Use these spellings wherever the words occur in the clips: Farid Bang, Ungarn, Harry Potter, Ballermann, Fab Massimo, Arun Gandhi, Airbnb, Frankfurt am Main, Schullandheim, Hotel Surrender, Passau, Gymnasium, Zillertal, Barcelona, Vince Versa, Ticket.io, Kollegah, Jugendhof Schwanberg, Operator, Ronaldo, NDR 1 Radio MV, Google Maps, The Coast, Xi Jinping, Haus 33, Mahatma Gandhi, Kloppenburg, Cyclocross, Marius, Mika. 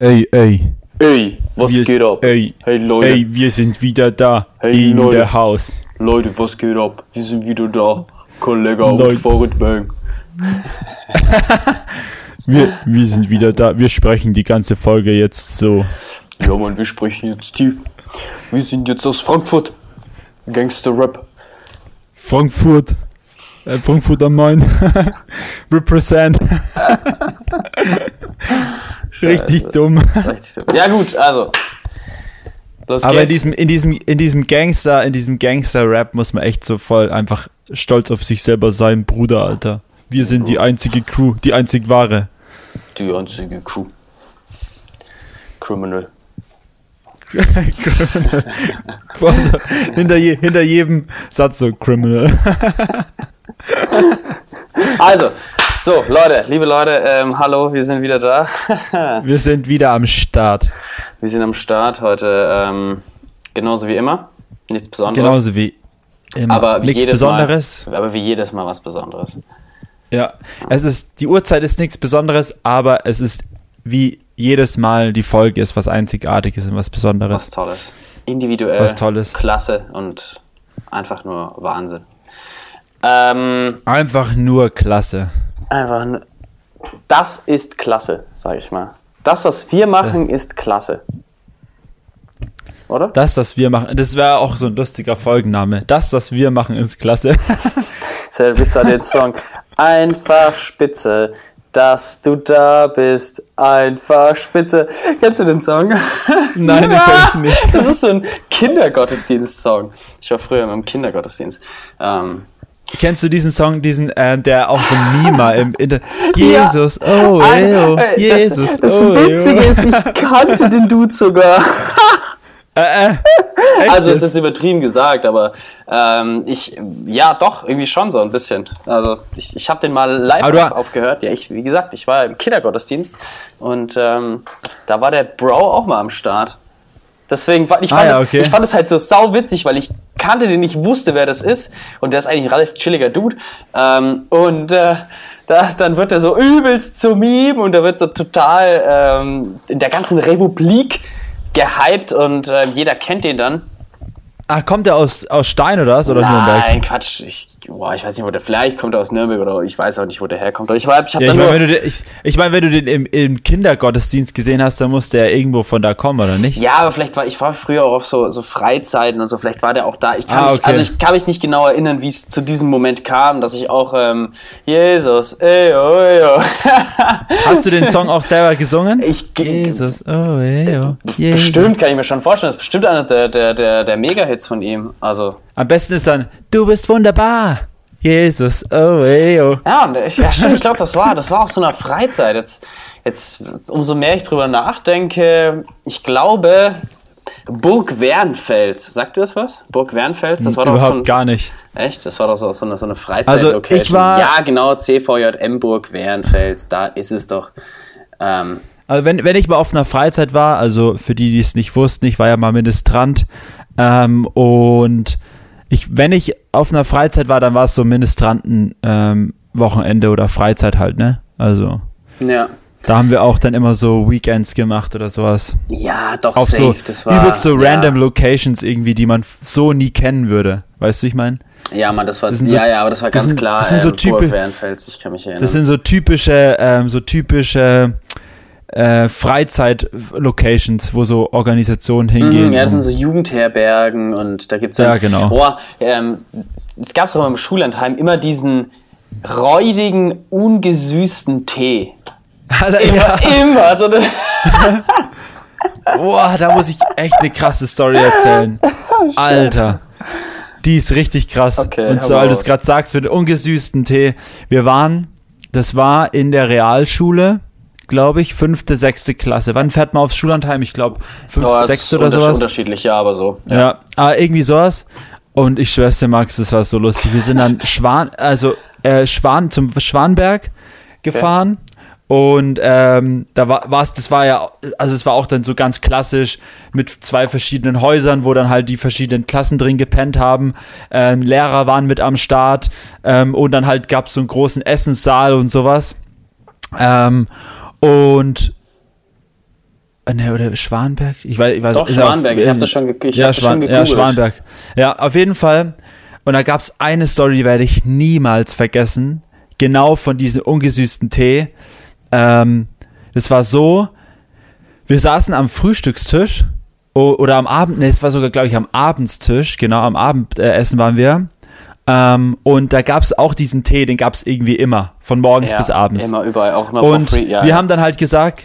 Ey, was geht ab? Hey Leute. Ey, wir sind wieder da. Hey Leute. Der Haus. Leute, was geht ab? Wir sind wieder da. Kollegah und Farid Bang. wir sind wieder da. Wir sprechen die ganze Folge jetzt so. Ja, Mann, wir sprechen jetzt tief. Wir sind jetzt aus Frankfurt. Gangster-Rap. Frankfurt. Frankfurt am Main. Represent. Richtig dumm. Ja gut, also. Aber in diesem Gangster-Rap muss man echt so voll einfach stolz auf sich selber sein, Bruder, Alter. Wir sind die einzige Crew, die einzig wahre. Die einzige Crew. Criminal. Criminal. hinter jedem Satz so Criminal. Also. So, Leute, liebe Leute, hallo, wir sind wieder da. Wir sind wieder am Start. Wir sind am Start heute, genauso wie immer, nichts Besonderes. Genauso wie immer, aber nichts Besonderes. Aber wie jedes Mal was Besonderes. Ja, die Uhrzeit ist nichts Besonderes, aber es ist wie jedes Mal, die Folge ist was Einzigartiges und was Besonderes. Was Tolles, individuell, was Tolles. Klasse und einfach nur Wahnsinn. Einfach nur klasse. Das ist klasse, sag ich mal. Das, was wir machen, ist klasse. Oder? Das, was wir machen, das wäre auch so ein lustiger Folgenname. Das, was wir machen, ist klasse. So, bis an den Song. Einfach spitze, dass du da bist. Einfach spitze. Kennst du den Song? Nein, den kenn ich nicht. Das ist so ein Kindergottesdienst-Song. Ich war früher im Kindergottesdienst. Kennst du diesen Song, der auch so ein Meme im Internet... Jesus, ja. Oh, Alter, Jesus, das Witzige ist, ich kannte den Dude sogar. Also, es ist übertrieben gesagt, aber doch, irgendwie schon so ein bisschen. Also, ich habe den mal live aufgehört. Ja, wie gesagt, ich war im Kindergottesdienst und da war der Bro auch mal am Start. Deswegen, ich fand es halt so sauwitzig, weil ich kannte den, ich wusste, wer das ist. Und der ist eigentlich ein relativ chilliger Dude. Dann wird er so übelst zu Meme und er wird so total in der ganzen Republik gehypt und jeder kennt den dann. Ach, kommt der aus Stein oder was? Oder Nürnberg? Nein, Quatsch. Ich weiß nicht, wo der... Vielleicht kommt er aus Nürnberg oder ich weiß auch nicht, wo der herkommt. Aber wenn du den im Kindergottesdienst gesehen hast, dann muss der irgendwo von da kommen, oder nicht? Ja, aber vielleicht ich war früher auch auf so Freizeiten und so. Vielleicht war der auch da. Ich kann mich nicht genau erinnern, wie es zu diesem Moment kam, dass ich auch Jesus, ey, oh, ey, oh. Hast du den Song auch selber gesungen? Jesus, oh, ey, oh. Bestimmt, kann ich mir schon vorstellen. Das ist bestimmt einer der Mega-Hits von ihm, also. Am besten ist dann, du bist wunderbar, Jesus, oh, ey, oh. Ja, und ich glaube, das war auch so eine Freizeit. Jetzt, umso mehr ich drüber nachdenke, ich glaube, Burg Wernfels, sagt ihr das was? Burg Wernfels, das war doch überhaupt so ein, gar nicht. Echt? Das war doch so eine Freizeit-Location. Also ja, genau, CVJM Burg Wernfels, da ist es doch, Also wenn ich mal auf einer Freizeit war, also für die, die es nicht wussten, ich war ja mal Ministrant, und wenn ich auf einer Freizeit war, dann war es so Ministranten-Wochenende oder Freizeit halt, ne? Also, ja. Da haben wir auch dann immer so Weekends gemacht oder sowas. Ja, doch, auf safe. Random Locations irgendwie, die man so nie kennen würde. Weißt du, ich meine? Ja, Mann, das war ganz klar. Ich kann mich erinnern. Das sind so typische, Freizeit-Locations, wo so Organisationen hingehen. Ja, das sind so Jugendherbergen und da gibt es dann... Ja, genau. Es gab auch im Schullandheim immer diesen räudigen, ungesüßten Tee. Alter, immer. So eine Boah, da muss ich echt eine krasse Story erzählen. Alter. Die ist richtig krass. Okay, und so, weil du es gerade sagst, mit ungesüßten Tee. Das war in der Realschule... glaube ich, 5., 6. Klasse. Wann fährt man aufs Schullandheim? Ich glaube, 5., 6. oder sowas. Unterschiedlich, ja, aber so. Ja, aber irgendwie sowas. Und ich schwör's dir, Max, das war so lustig. Wir sind dann zum Schwanberg gefahren. Okay. Und es war auch dann so ganz klassisch mit 2 verschiedenen Häusern, wo dann halt die verschiedenen Klassen drin gepennt haben. Lehrer waren mit am Start. Und dann halt gab's so einen großen Essenssaal und sowas. Und Ne, oder Schwanberg? Ich weiß, doch, Schwanberg, ich habe das schon gegoogelt. Ja, Schwanberg. Ja, auf jeden Fall. Und da gab es eine Story, die werde ich niemals vergessen. Genau von diesem ungesüßten Tee. Das war so, wir saßen am Frühstückstisch oder am Abend, es war sogar, glaube ich, am Abendstisch. Genau, am Abendessen waren wir. Und da gab es auch diesen Tee, den gab es irgendwie immer, von morgens bis abends. Immer überall, auch immer und free, ja. Wir haben dann halt gesagt,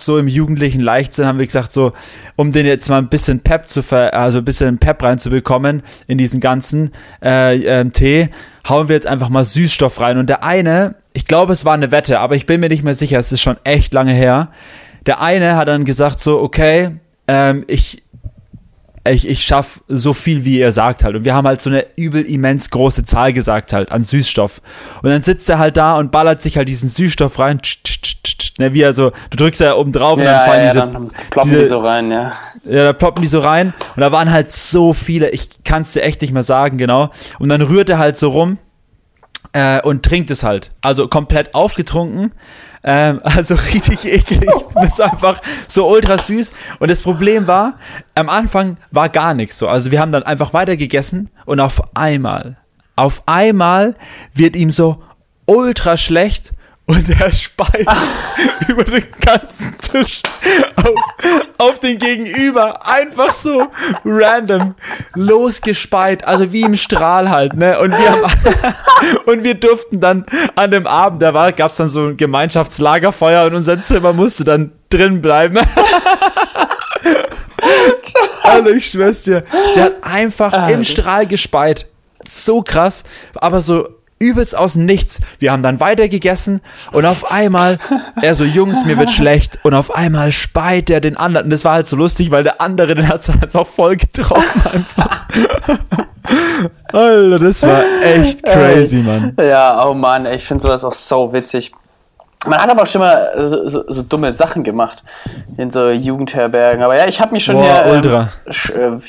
so im jugendlichen Leichtsinn haben wir gesagt, so, um den jetzt mal ein bisschen Pep reinzubekommen in diesen ganzen Tee, hauen wir jetzt einfach mal Süßstoff rein. Und der eine, ich glaube, es war eine Wette, aber ich bin mir nicht mehr sicher, es ist schon echt lange her. Der eine hat dann gesagt, so, okay, ich schaffe so viel, wie ihr sagt halt. Und wir haben halt so eine übel immens große Zahl gesagt halt an Süßstoff. Und dann sitzt er halt da und ballert sich halt diesen Süßstoff rein. Ne, wie also, du drückst ja oben drauf und dann fallen dann ploppen die so rein, ja. Ja, da ploppen die so rein. Und da waren halt so viele, ich kann es dir echt nicht mehr sagen, genau. Und dann rührt er halt so rum und trinkt es halt. Also komplett aufgetrunken. Also richtig eklig. Das war einfach so ultra süß. Und das Problem war, am Anfang war gar nichts so. Also wir haben dann einfach weiter gegessen und auf einmal wird ihm so ultra schlecht und er speit über den ganzen Tisch auf den Gegenüber. Einfach so random losgespeit. Also wie im Strahl halt, ne? Und wir durften dann an dem Abend, da gab es dann so ein Gemeinschaftslagerfeuer und unser Zimmer musste dann drin bleiben. Alter, ich schwör's dir. Der hat einfach im Strahl gespeit. So krass, aber so übelst aus nichts. Wir haben dann weiter gegessen und auf einmal, er so, Jungs, mir wird schlecht. Und auf einmal speit er den anderen. Und das war halt so lustig, weil der andere, den hat es einfach voll getroffen. Einfach. Alter, das war echt crazy, Mann. Ja, oh Mann, ich finde sowas auch so witzig. Man hat aber auch schon mal so dumme Sachen gemacht in so Jugendherbergen. Aber ja, ich habe mich schon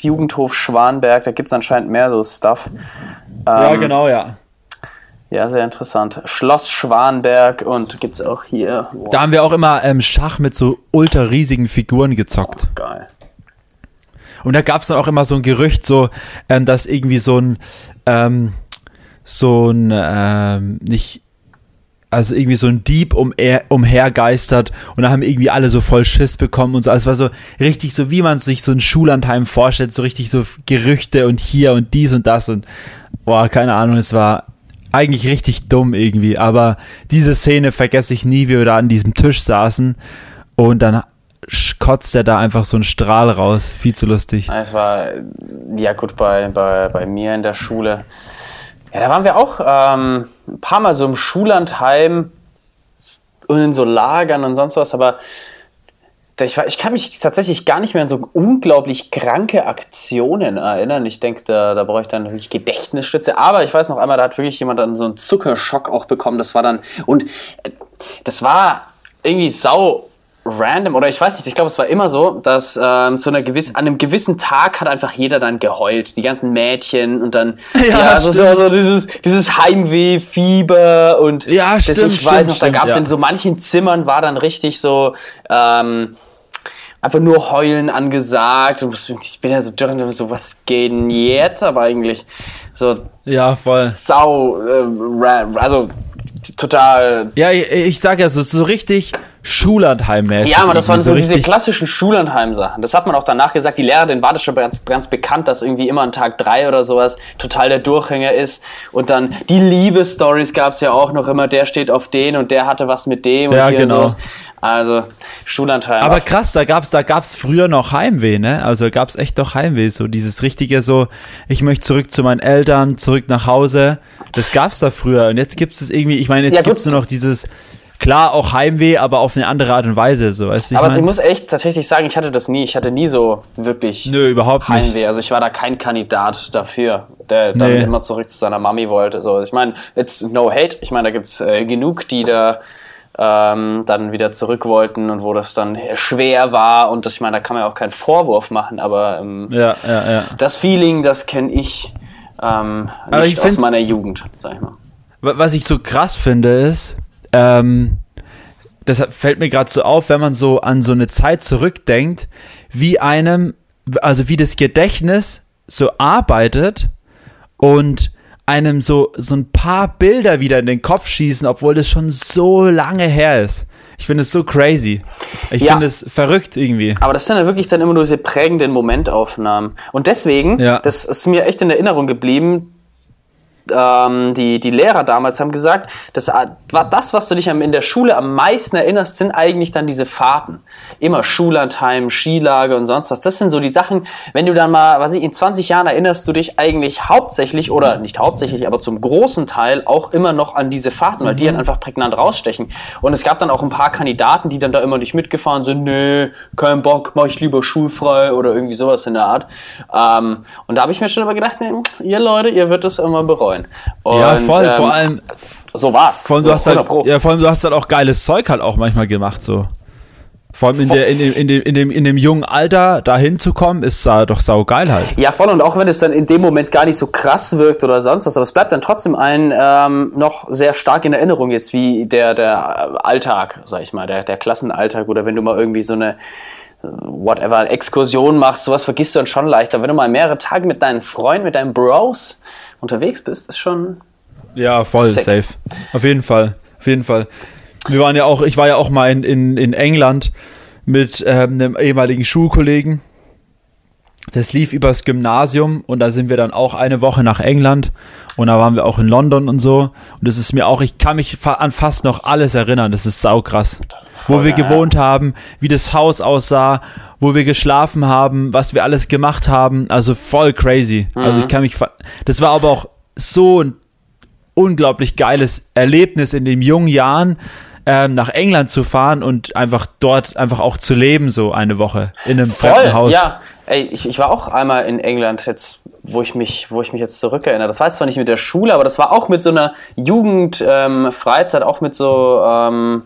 Jugendhof Schwanberg, da gibt es anscheinend mehr so Stuff. Ja, genau, ja. Ja, sehr interessant. Schloss Schwanberg und gibt's auch hier. Wow. Da haben wir auch immer Schach mit so ultra riesigen Figuren gezockt. Oh, geil. Und da gab's dann auch immer so ein Gerücht, so dass irgendwie so ein Dieb umhergeistert und da haben irgendwie alle so voll Schiss bekommen und so. Also es war so richtig so, wie man sich so ein Schullandheim vorstellt, so richtig so Gerüchte und hier und dies und das und boah, keine Ahnung, es war eigentlich richtig dumm irgendwie, aber diese Szene vergesse ich nie, wie wir da an diesem Tisch saßen und dann kotzt er da einfach so einen Strahl raus. Viel zu lustig. Es war, ja gut, bei mir in der Schule, ja, da waren wir auch ein paar Mal so im Schullandheim und in so Lagern und sonst was, aber ich kann mich tatsächlich gar nicht mehr an so unglaublich kranke Aktionen erinnern. Ich denke, da brauche ich dann natürlich Gedächtnisstütze. Aber ich weiß noch einmal, da hat wirklich jemand dann so einen Zuckerschock auch bekommen. Das war irgendwie sau random. Oder ich weiß nicht, ich glaube, es war immer so, dass an einem gewissen Tag hat einfach jeder dann geheult. Die ganzen Mädchen und dann dieses Heimweh-Fieber und da gab es in so manchen Zimmern war dann richtig so einfach nur Heulen angesagt. Und ich bin ja so dürren, so was geht denn jetzt? Aber eigentlich so voll total. Ja, ich sag ja so richtig Schullandheim-mäßig. Ja, aber das waren so diese klassischen Schullandheim-Sachen. Das hat man auch danach gesagt. Die Lehrerin war das schon ganz, ganz bekannt, dass irgendwie immer an Tag 3 oder sowas total der Durchhänger ist. Und dann die Liebesstories gab es ja auch noch immer. Der steht auf den und der hatte was mit dem. Ja, und genau. Und also Schullandheim. Aber krass, da gab's früher noch Heimweh, ne? Also gab's echt noch Heimweh. So dieses richtige so, ich möchte zurück zu meinen Eltern, zurück nach Hause. Das gab's da früher. Und jetzt gibt's das irgendwie, ich meine, jetzt gibt's nur noch dieses... Klar, auch Heimweh, aber auf eine andere Art und Weise, so, weißt du? Aber ich muss echt tatsächlich sagen, ich hatte das nie. Ich hatte nie so wirklich überhaupt Heimweh. Nicht. Also ich war da kein Kandidat dafür, der dann immer zurück zu seiner Mami wollte. So, ich meine, it's no hate. Ich meine, da gibt's genug, die da dann wieder zurück wollten und wo das dann schwer war. Und das, ich meine, da kann man ja auch keinen Vorwurf machen. Aber das Feeling, das kenne ich nicht aus meiner Jugend, sag ich mal. Was ich so krass finde ist, das fällt mir gerade so auf, wenn man so an so eine Zeit zurückdenkt, wie einem, also wie das Gedächtnis so arbeitet und einem so ein paar Bilder wieder in den Kopf schießen, obwohl das schon so lange her ist. Ich finde es so crazy. Ich finde es verrückt irgendwie. Aber das sind ja wirklich dann immer nur diese prägenden Momentaufnahmen. Und deswegen, das ist mir echt in Erinnerung geblieben, die Lehrer damals haben gesagt, das war das, was du dich in der Schule am meisten erinnerst, sind eigentlich dann diese Fahrten. Immer Schullandheim, Skilage und sonst was. Das sind so die Sachen, wenn du dann mal, in 20 Jahren erinnerst du dich eigentlich hauptsächlich oder nicht hauptsächlich, aber zum großen Teil auch immer noch an diese Fahrten, weil die dann einfach prägnant rausstechen. Und es gab dann auch ein paar Kandidaten, die dann da immer nicht mitgefahren sind. Nee, kein Bock, mach ich lieber schulfrei oder irgendwie sowas in der Art. Und da habe ich mir schon immer gedacht, nee, ihr Leute, ihr werdet es immer bereuen. Und, ja, voll, vor allem. So war's. Vor allem, du hast halt auch geiles Zeug halt auch manchmal gemacht, so. Vor allem in dem jungen Alter da hinzukommen, ist doch saugeil halt. Ja, voll, und auch wenn es dann in dem Moment gar nicht so krass wirkt oder sonst was, aber es bleibt dann trotzdem allen noch sehr stark in Erinnerung jetzt, wie der Alltag, sag ich mal, der Klassenalltag, oder wenn du mal irgendwie so eine Exkursion machst, sowas vergisst du dann schon leichter. Wenn du mal mehrere Tage mit deinen Freunden, mit deinen Bros unterwegs bist, ist schon. Ja, voll sick. Safe. Auf jeden Fall. Ich war ja auch mal in England mit einem ehemaligen Schulkollegen. Das lief übers Gymnasium und da sind wir dann auch eine Woche nach England und da waren wir auch in London und so. Und das ist mir auch, ich kann mich an fast noch alles erinnern, das ist saukrass. Wo wir gewohnt haben, wie das Haus aussah, wo wir geschlafen haben, was wir alles gemacht haben, also voll crazy. Mhm. Also ich kann mich, das war aber auch so ein unglaublich geiles Erlebnis in den jungen Jahren, nach England zu fahren und einfach dort einfach auch zu leben, so eine Woche in einem fremden Haus. Ja. Ey, ich war auch einmal in England jetzt, wo ich mich jetzt zurückerinnere. Das war zwar nicht mit der Schule, aber das war auch mit so einer Jugendfreizeit, auch mit so auch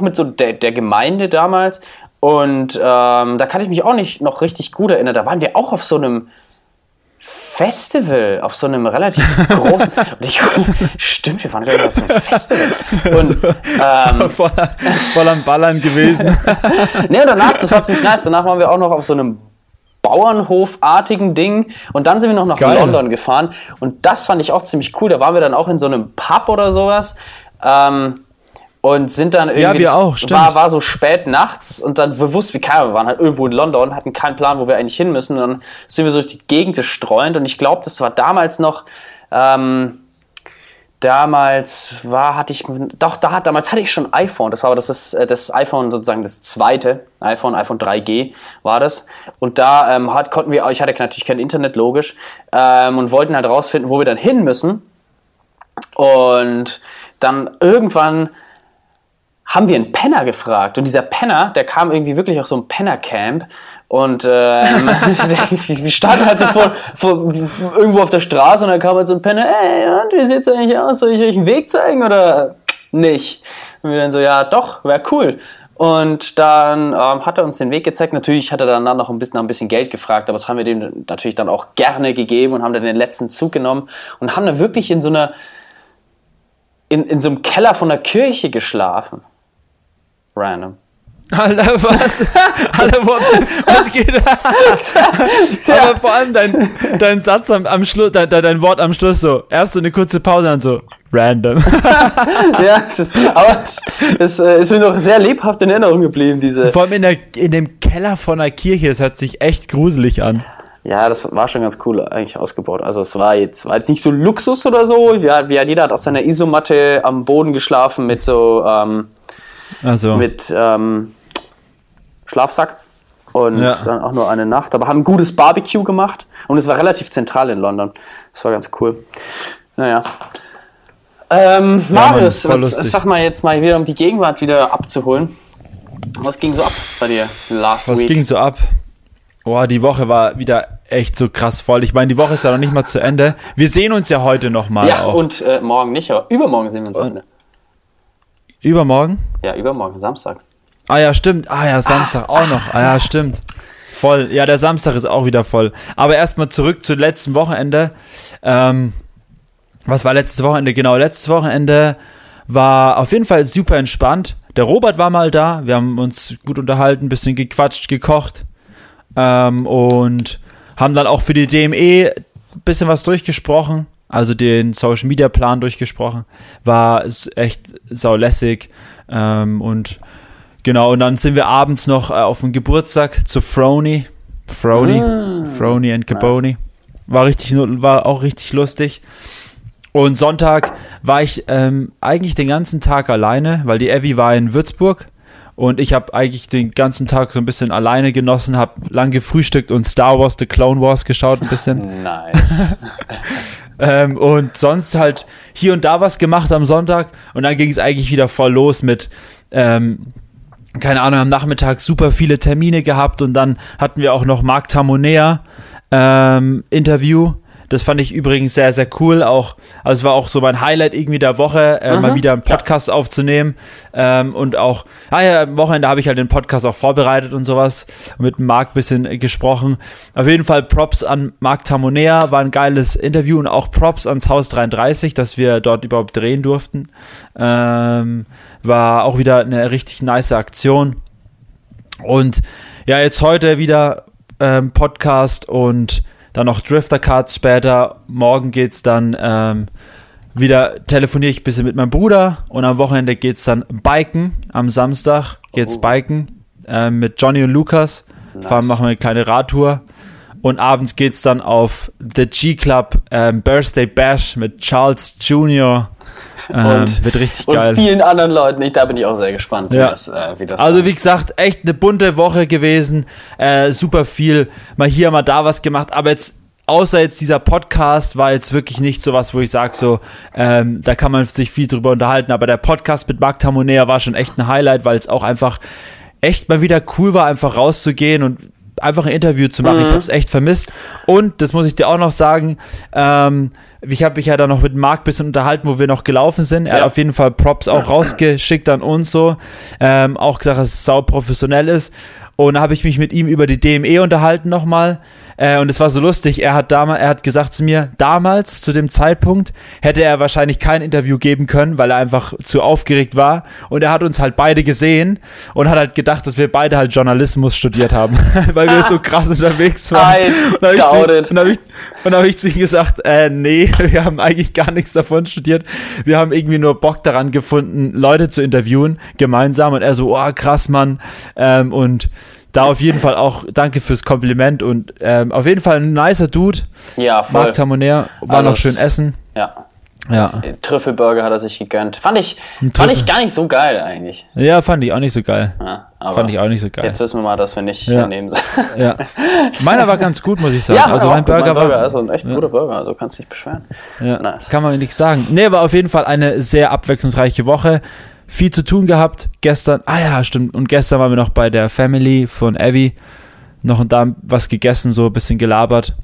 mit so der Gemeinde damals. Und da kann ich mich auch nicht noch richtig gut erinnern. Da waren wir auch auf so einem Festival, auf so einem relativ großen. Stimmt, wir waren gerade auf so einem Festival. Und, voll am Ballern gewesen. Nee, danach, das war ziemlich nice. Danach waren wir auch noch auf so einem Bauernhofartigen Ding und dann sind wir noch nach London gefahren und das fand ich auch ziemlich cool. Da waren wir dann auch in so einem Pub oder sowas. Und sind dann irgendwie, ja, wir auch, war so spät nachts und dann bewusst, wir waren halt irgendwo in London, hatten keinen Plan, wo wir eigentlich hin müssen. Und dann sind wir so durch die Gegend gestreunt und ich glaube, das war damals noch, damals hatte ich schon ein iPhone. Das war aber das iPhone sozusagen das zweite iPhone 3G war das. Und da ich hatte natürlich kein Internet, logisch, und wollten halt rausfinden, wo wir dann hin müssen. Und dann irgendwann haben wir einen Penner gefragt. Und dieser Penner, der kam irgendwie wirklich aus so einem Pennercamp. Und wir standen halt so irgendwo auf der Straße und dann kam halt so ein Penner, ey, und wie sieht's eigentlich aus? Soll ich euch einen Weg zeigen oder nicht? Und wir dann so, ja doch, wäre cool. Und dann hat er uns den Weg gezeigt. Natürlich hat er dann noch ein bisschen Geld gefragt, aber das haben wir dem natürlich dann auch gerne gegeben und haben dann den letzten Zug genommen und haben dann wirklich in so einem Keller von der Kirche geschlafen. Random. Alter, was? Alter, was geht da? Aber vor allem dein Satz am Schluss, dein Wort am Schluss so, erst so eine kurze Pause, dann so, random. Ja, es ist mir noch sehr lebhaft in Erinnerung geblieben, diese. Vor allem in dem Keller von der Kirche, das hört sich echt gruselig an. Ja, das war schon ganz cool eigentlich ausgebaut. Also es war jetzt nicht so Luxus oder so. Ja, jeder hat auf seiner Isomatte am Boden geschlafen mit so Schlafsack und dann auch nur eine Nacht. Aber haben ein gutes Barbecue gemacht und es war relativ zentral in London. Das war ganz cool. Naja. Marius, sag mal jetzt mal wieder, um die Gegenwart wieder abzuholen. Was ging so ab bei dir last week? Was ging so ab? Boah, die Woche war wieder echt so krass voll. Ich meine, die Woche ist ja noch nicht mal zu Ende. Wir sehen uns ja heute nochmal. Ja, auch. Und morgen nicht, aber übermorgen sehen wir uns heute. Übermorgen? Ja, übermorgen, Samstag. Ah ja, stimmt. Ah ja, Samstag auch noch. Ah ja, stimmt. Voll. Ja, der Samstag ist auch wieder voll. Aber erstmal zurück zu letzten Wochenende. Was war letztes Wochenende? Genau, letztes Wochenende War auf jeden Fall super entspannt. Der Robert war mal da. Wir haben uns gut unterhalten, ein bisschen gequatscht, gekocht. Und haben dann auch für die DME ein bisschen was durchgesprochen. Also den Social-Media-Plan durchgesprochen. War echt saulässig. Und genau, und dann sind wir abends noch auf den Geburtstag zu Frony. Frony and Caboni. War auch richtig lustig. Und Sonntag war ich eigentlich den ganzen Tag alleine, weil die Evi war in Würzburg und ich habe eigentlich den ganzen Tag so ein bisschen alleine genossen, habe lang gefrühstückt und Star Wars The Clone Wars geschaut ein bisschen. Nice. Und sonst halt hier und da was gemacht am Sonntag und dann ging es eigentlich wieder voll los mit keine Ahnung, am Nachmittag super viele Termine gehabt und dann hatten wir auch noch Marc Tamonea Interview. Das fand ich übrigens sehr, sehr cool. Auch, also es war auch so mein Highlight irgendwie der Woche, mal wieder einen Podcast aufzunehmen. Und auch, am Wochenende habe ich halt den Podcast auch vorbereitet und sowas. Mit Marc ein bisschen gesprochen. Auf jeden Fall Props an Marc Tamonea. War ein geiles Interview und auch Props ans Haus 33, dass wir dort überhaupt drehen durften. War auch wieder eine richtig nice Aktion. Und ja, jetzt heute wieder Podcast und dann noch Drifter-Cards später. Morgen geht's dann wieder, telefoniere ich ein bisschen mit meinem Bruder. Und am Wochenende geht's dann biken. Am Samstag geht's biken mit Johnny und Lukas. Nice. Machen wir eine kleine Radtour. Und abends geht's dann auf The G-Club Birthday Bash mit Charles Jr. Wird richtig geil. Und vielen anderen Leuten. Da bin ich auch sehr gespannt, ja. wie das Also wie gesagt, echt eine bunte Woche gewesen. Super viel. Mal hier, mal da was gemacht. Aber jetzt, außer jetzt dieser Podcast, war jetzt wirklich nicht sowas, wo ich sage, so, da kann man sich viel drüber unterhalten. Aber der Podcast mit Marc Tamonea war schon echt ein Highlight, weil es auch einfach echt mal wieder cool war, einfach rauszugehen und einfach ein Interview zu machen. Mhm. Ich habe es echt vermisst. Und, das muss ich dir auch noch sagen, ich habe mich ja dann noch mit Marc ein bisschen unterhalten, wo wir noch gelaufen sind. Er hat auf jeden Fall Props auch rausgeschickt an uns so. Auch gesagt, dass es sau professionell ist. Und da habe ich mich mit ihm über die DME unterhalten nochmal. Und es war so lustig. Er hat gesagt zu mir, damals, zu dem Zeitpunkt, hätte er wahrscheinlich kein Interview geben können, weil er einfach zu aufgeregt war. Und er hat uns halt beide gesehen und hat halt gedacht, dass wir beide halt Journalismus studiert haben, weil wir so krass unterwegs waren. Und da habe ich zu ihm gesagt, nee, wir haben eigentlich gar nichts davon studiert. Wir haben irgendwie nur Bock daran gefunden, Leute zu interviewen, gemeinsam. Und er so, oh, krass, Mann. Und da auf jeden Fall auch danke fürs Kompliment und auf jeden Fall ein nicer Dude. Ja, voll. Marc Tamonea, war also noch schön essen. Ja. Trüffelburger hat er sich gegönnt. Fand ich gar nicht so geil eigentlich. Ja, fand ich auch nicht so geil. Jetzt wissen wir mal, dass wir nicht daneben sind. Ja. Meiner war ganz gut, muss ich sagen. Ja, also mein Burger war also ein echt guter Burger, also kannst dich beschweren. Ja. Nice. Kann man nichts sagen. Nee, war auf jeden Fall eine sehr abwechslungsreiche Woche. Viel zu tun gehabt, gestern, stimmt, und gestern waren wir noch bei der Family von Abby, noch und da was gegessen, so ein bisschen gelabert,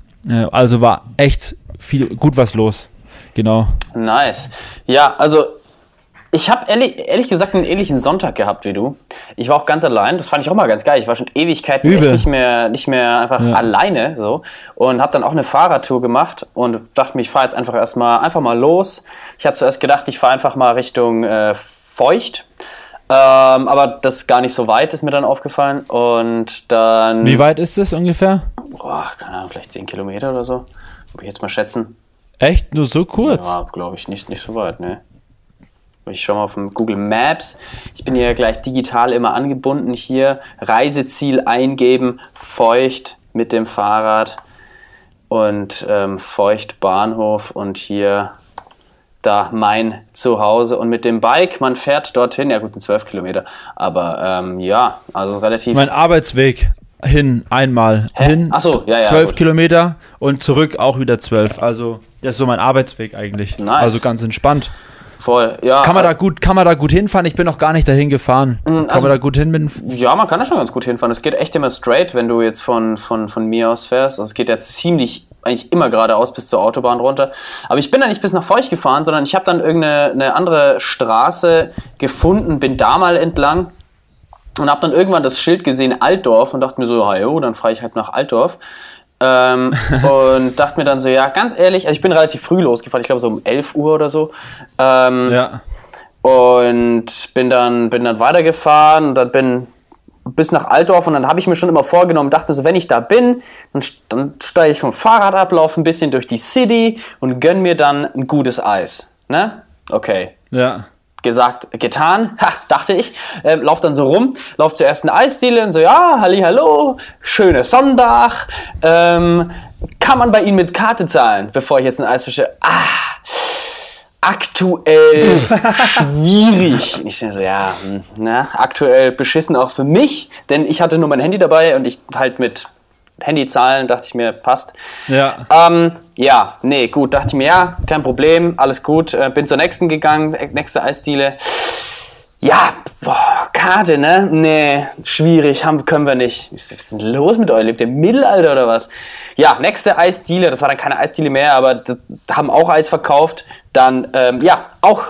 also war echt viel, gut was los, genau. Nice, ja, also ich habe ehrlich gesagt einen ähnlichen Sonntag gehabt wie du, ich war auch ganz allein, das fand ich auch mal ganz geil, ich war schon Ewigkeiten echt nicht mehr einfach alleine, so, und habe dann auch eine Fahrradtour gemacht und dachte mir, ich fahre jetzt einfach erstmal los, ich habe zuerst gedacht, ich fahre einfach mal Richtung Feucht, aber das ist gar nicht so weit, ist mir dann aufgefallen und dann... Wie weit ist das ungefähr? Boah, keine Ahnung, vielleicht 10 Kilometer oder so, würde ich jetzt mal schätzen. Echt? Nur so kurz? Ja, glaube ich, nicht so weit, ne. Ich schaue mal auf dem Google Maps, ich bin ja gleich digital immer angebunden hier, Reiseziel eingeben, Feucht mit dem Fahrrad und Feucht Bahnhof und hier... da mein Zuhause und mit dem Bike, man fährt dorthin, ja gut, in 12 Kilometer, aber also relativ... Mein Arbeitsweg hin, achso, ja, 12 gut. Kilometer und zurück auch wieder 12, also das ist so mein Arbeitsweg eigentlich, nice. Also ganz entspannt. Voll, ja. Kann man da gut hinfahren? Ich bin noch gar nicht dahin gefahren. Also, kann man da gut hin? Ja, man kann da schon ganz gut hinfahren. Es geht echt immer straight, wenn du jetzt von mir aus fährst. Also es geht ja ziemlich, eigentlich immer geradeaus bis zur Autobahn runter. Aber ich bin da nicht bis nach Feucht gefahren, sondern ich habe dann irgendeine andere Straße gefunden, bin da mal entlang und habe dann irgendwann das Schild gesehen, Altdorf, und dachte mir so, dann fahre ich halt nach Altdorf. Und dachte mir dann so, ganz ehrlich, also ich bin relativ früh losgefahren, ich glaube so um 11 Uhr oder so. Und bin dann weitergefahren und dann bin bis nach Altdorf und dann habe ich mir schon immer vorgenommen, dachte mir so, wenn ich da bin, dann steige ich vom Fahrrad ab, laufe ein bisschen durch die City und gönne mir dann ein gutes Eis. Ne? Okay. Ja. Gesagt, getan, ha, dachte ich. Lauf dann so rum, lauf zuerst in Eisdiele und so, ja, hallihallo, schöner Sonntag. Kann man bei Ihnen mit Karte zahlen, bevor ich jetzt ein Eis bestelle? Aktuell schwierig. Ich so, ja, na, aktuell beschissen auch für mich, denn ich hatte nur mein Handy dabei und ich halt mit Handy zahlen, dachte ich mir, passt. Ja. Dachte ich mir, ja, kein Problem, alles gut. Bin zur nächsten gegangen, nächste Eisdiele. Ja, boah, Karte, ne? Nee, schwierig, können wir nicht. Was ist denn los mit euch? Lebt ihr im Mittelalter oder was? Ja, nächste Eisdiele, das war dann keine Eisdiele mehr, aber haben auch Eis verkauft. Dann, auch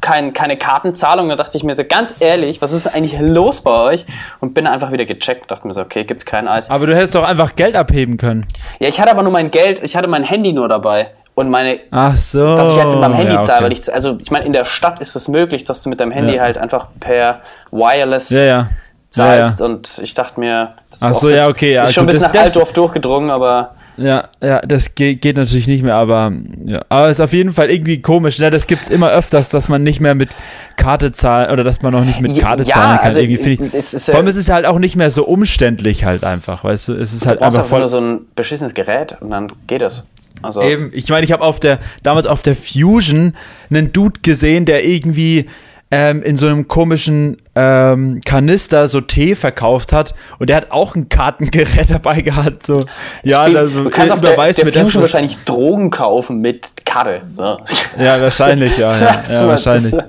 keine Kartenzahlung. Da dachte ich mir so, ganz ehrlich, was ist eigentlich los bei euch? Und bin einfach wieder gecheckt, dachte mir so, okay, gibt's kein Eis. Aber du hättest doch einfach Geld abheben können. Ja, ich hatte aber nur mein Geld, ich hatte mein Handy nur dabei. Und meine, ach so, dass ich halt mit meinem Handy zahle. Weil ich meine, in der Stadt ist es möglich, dass du mit deinem Handy halt einfach per Wireless zahlst. Ja. Und ich dachte mir, das ach ist, so, ja, okay, ja, ist schon gut, ein bisschen nach Altdorf durchgedrungen, aber... Ja, das geht natürlich nicht mehr, aber ist auf jeden Fall irgendwie komisch, ne? Das gibt's immer öfters, dass man nicht mehr mit Karte zahlen oder dass man noch nicht mit Karte zahlen kann. Also irgendwie vor allem ist es halt auch nicht mehr so umständlich halt einfach, weißt du, es ist halt einfach voll... Du brauchst einfach nur so ein beschissenes Gerät und dann geht das. Also. Eben, ich meine, ich habe damals auf der Fusion einen Dude gesehen, der irgendwie in so einem komischen Kanister so Tee verkauft hat und der hat auch ein Kartengerät dabei gehabt. So. Ja, du kannst auf der Fusion wahrscheinlich Drogen kaufen mit Karre. So. Ja, wahrscheinlich, ja wahrscheinlich. Ja.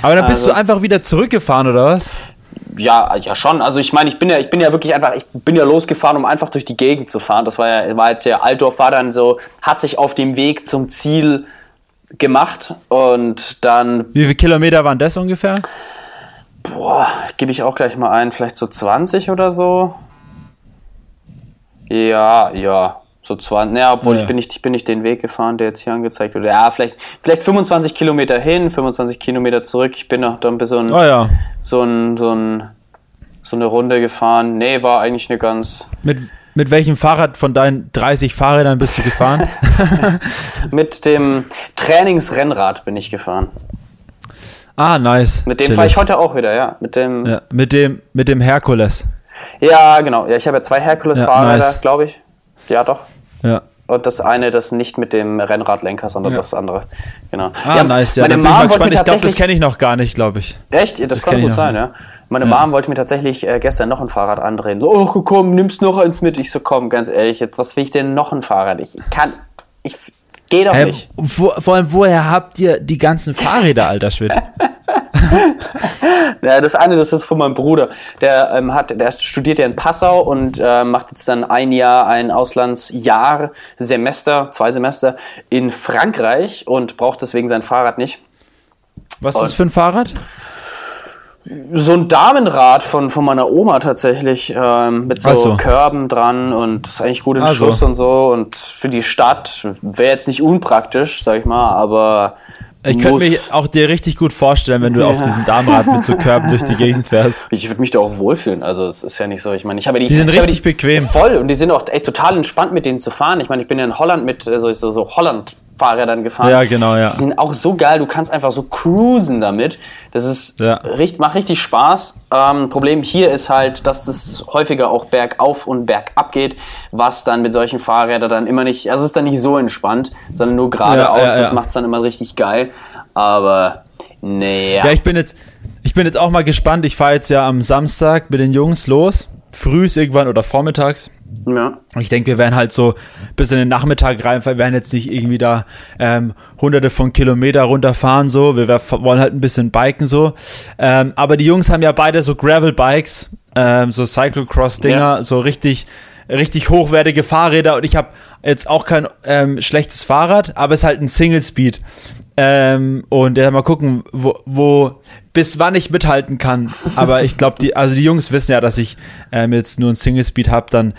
Aber dann bist du einfach wieder zurückgefahren, oder was? Ja, schon. Also ich meine, ich bin ja wirklich einfach, ich bin ja losgefahren, um einfach durch die Gegend zu fahren. Das war jetzt ja, Altdorf war dann so, hat sich auf dem Weg zum Ziel gemacht und dann... Wie viele Kilometer waren das ungefähr? Boah, gebe ich auch gleich mal ein, vielleicht so 20 oder so. Ja, so 20, naja, obwohl ich bin nicht den Weg gefahren, der jetzt hier angezeigt wurde. Ja, vielleicht 25 Kilometer hin, 25 Kilometer zurück. Ich bin noch dann bis so eine Runde gefahren. Nee, war eigentlich eine ganz... Mit welchem Fahrrad von deinen 30 Fahrrädern bist du gefahren? Mit dem Trainingsrennrad bin ich gefahren. Ah, nice. Mit dem fahre ich heute auch wieder, ja. Mit dem Herkules. Ja, genau. Ja, ich habe ja 2 Herkules-Fahrräder, glaube ich. Ja, doch. Ja. Und das eine, das nicht mit dem Rennradlenker, sondern das andere. Genau. Ah, ja, nice, ja. Meine Mom wollte mir tatsächlich... Ich glaube, das kenne ich noch gar nicht, glaube ich. Echt? Das kann gut sein, ja. Meine Mom wollte mir tatsächlich gestern noch ein Fahrrad andrehen. So, oh, komm, nimm's noch eins mit. Ich so, komm, ganz ehrlich, jetzt, was will ich denn noch ein Fahrrad? Ich geh doch nicht. Vor allem, woher habt ihr die ganzen Fahrräder, alter Schwede? Ja, das eine, das ist von meinem Bruder. Der studiert ja in Passau und macht jetzt dann ein Auslandsjahr, 2 Semester in Frankreich und braucht deswegen sein Fahrrad nicht. Was ist das für ein Fahrrad? So ein Damenrad von meiner Oma tatsächlich, mit so Körben dran und ist eigentlich gut in Schuss und so. Und für die Stadt wäre jetzt nicht unpraktisch, sag ich mal, aber... Ich könnte mich auch dir richtig gut vorstellen, wenn du auf diesem Damenrad mit so Körben durch die Gegend fährst. Ich würde mich da auch wohlfühlen, also es ist ja nicht so, ich meine, ich habe die... Die sind richtig bequem. Voll, und die sind auch total entspannt, mit denen zu fahren. Ich meine, ich bin ja in Holland mit so Holland-Fahrrädern gefahren. Ja, genau, ja. Die sind auch so geil, du kannst einfach so cruisen damit. Das ist, macht richtig Spaß. Problem hier ist halt, dass das häufiger auch bergauf und bergab geht, was dann mit solchen Fahrrädern dann immer nicht, also es ist dann nicht so entspannt, sondern nur geradeaus, das macht es dann immer richtig geil. Aber, naja. Ja, ich bin jetzt auch mal gespannt. Ich fahre jetzt ja am Samstag mit den Jungs los. Frühs irgendwann oder vormittags. Ja. Ich denke, wir werden halt so bis in den Nachmittag reinfahren. Wir werden jetzt nicht irgendwie da hunderte von Kilometer runterfahren. So. Wir wollen halt ein bisschen biken so. Aber die Jungs haben ja beide so Gravel-Bikes, so Cyclocross-Dinger, so richtig... richtig hochwertige Fahrräder und ich habe jetzt auch kein schlechtes Fahrrad, aber es ist halt ein Single Speed. Und ja, mal gucken, wo bis wann ich mithalten kann. Aber ich glaube, die Jungs wissen ja, dass ich jetzt nur ein Single-Speed habe, dann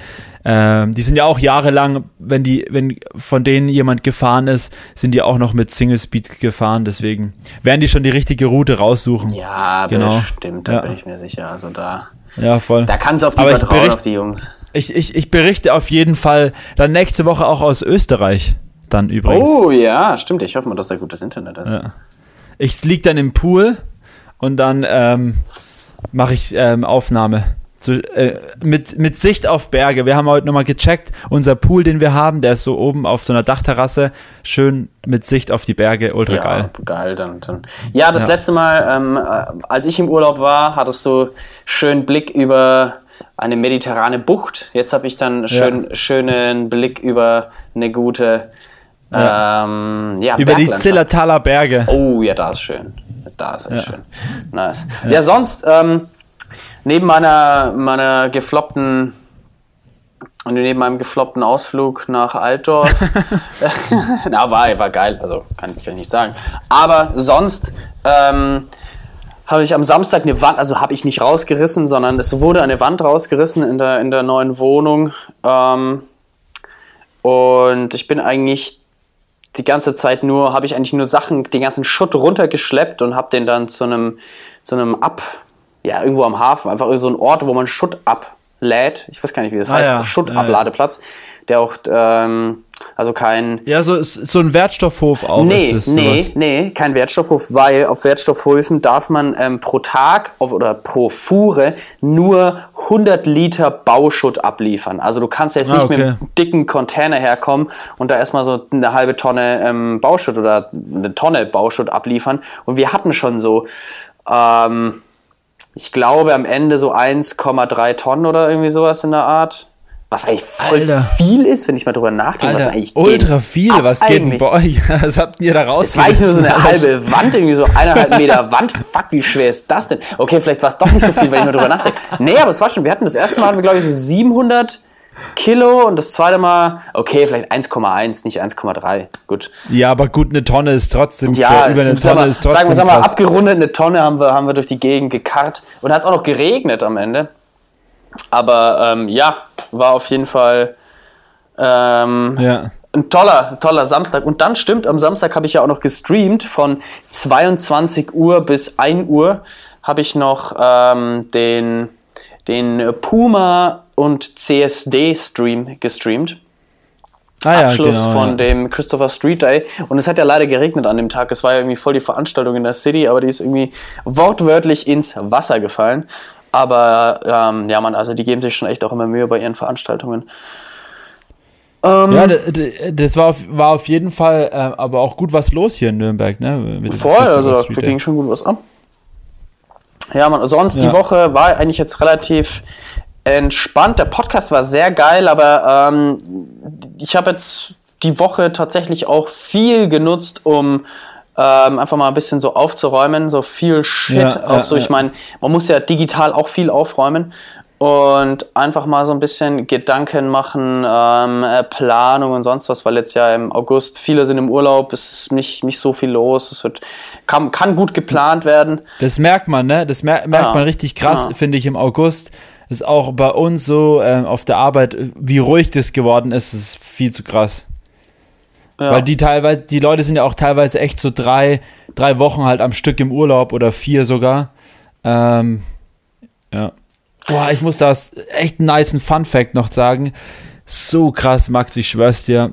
die sind ja auch jahrelang, wenn von denen jemand gefahren ist, sind die auch noch mit Single-Speed gefahren, deswegen werden die schon die richtige Route raussuchen. Ja, genau. Bestimmt, da bin ich mir sicher. Also da. Ja, voll. Da kannst du auf die vertrauen, auf die Jungs. Ich berichte auf jeden Fall dann nächste Woche auch aus Österreich. Dann übrigens. Oh ja, stimmt. Ich hoffe mal, dass da gutes Internet ist. Ja. Ich lieg dann im Pool und dann mache ich Aufnahme. Mit Sicht auf Berge. Wir haben heute nochmal gecheckt. Unser Pool, den wir haben, der ist so oben auf so einer Dachterrasse. Schön mit Sicht auf die Berge. Ultra ja, geil. Geil. Dann. Ja, das letzte Mal, als ich im Urlaub war, hattest du schönen Blick über eine mediterrane Bucht. Jetzt habe ich dann schönen Blick über eine gute über Bergland. Die Zillertaler Berge. Oh ja, da ist schön. Da ist echt schön. Nice. Ja, sonst neben meinem gefloppten Ausflug nach Altdorf. Na, war geil, also kann ich nicht sagen. Aber sonst habe ich am Samstag eine Wand, also habe ich nicht rausgerissen, sondern es wurde eine Wand rausgerissen in der neuen Wohnung. Und ich bin eigentlich die ganze Zeit nur Sachen, den ganzen Schutt runtergeschleppt und habe den dann irgendwo am Hafen, einfach so ein Ort, wo man Schutt ablädt. Ich weiß gar nicht, wie das heißt. Ja. Schuttabladeplatz, der auch, also kein... Ja, so ein Wertstoffhof auch. Nee, kein Wertstoffhof, weil auf Wertstoffhöfen darf man pro Tag oder pro Fuhre nur 100 Liter Bauschutt abliefern. Also du kannst jetzt nicht mit einem dicken Container herkommen und da erstmal so eine halbe Tonne Bauschutt oder eine Tonne Bauschutt abliefern. Und wir hatten schon so, ich glaube am Ende so 1,3 Tonnen oder irgendwie sowas in der Art. Was eigentlich voll viel ist, wenn ich mal drüber nachdenke, Alter, was eigentlich ultra viel, was geht denn bei euch? Was habt ihr da rausgerissen? Das war nur so eine halbe Wand, irgendwie so 1,5 Meter Wand. Fuck, wie schwer ist das denn? Okay, vielleicht war es doch nicht so viel, wenn ich mal drüber nachdenke. Nee, aber es war schon, wir hatten das erste Mal, glaube ich, so 700 Kilo und das zweite Mal, okay, vielleicht 1,1, nicht 1,3. Gut. Ja, aber gut, eine Tonne ist trotzdem sagen wir mal, abgerundet eine Tonne haben wir durch die Gegend gekarrt und hat es auch noch geregnet am Ende. Aber war auf jeden Fall ein toller Samstag. Und dann stimmt, am Samstag habe ich ja auch noch gestreamt. Von 22 Uhr bis 1 Uhr habe ich noch den Puma und CSD-Stream gestreamt. Abschluss von dem Christopher Street Day. Und es hat ja leider geregnet an dem Tag. Es war ja irgendwie voll die Veranstaltung in der City, aber die ist irgendwie wortwörtlich ins Wasser gefallen. Aber also die geben sich schon echt auch immer Mühe bei ihren Veranstaltungen. Das war auf jeden Fall aber auch gut was los hier in Nürnberg, ne? Voll, also da ging schon gut was ab. Ja, Mann, sonst die Woche war eigentlich jetzt relativ entspannt. Der Podcast war sehr geil, aber ich habe jetzt die Woche tatsächlich auch viel genutzt, um einfach mal ein bisschen so aufzuräumen, so viel Shit. Ich meine, man muss ja digital auch viel aufräumen und einfach mal so ein bisschen Gedanken machen, Planung und sonst was, weil jetzt ja im August viele sind im Urlaub, es ist nicht so viel los, es kann gut geplant werden. Das merkt man, ne? Das merkt man richtig krass, finde ich, im August. Ist auch bei uns so auf der Arbeit, wie ruhig das geworden ist, ist viel zu krass. Ja. Weil die Leute sind ja auch teilweise echt so drei Wochen halt am Stück im Urlaub oder 4 sogar. Boah, ich muss da echt einen niceen Fun-Fact noch sagen. So krass, Max, ich schwör's dir.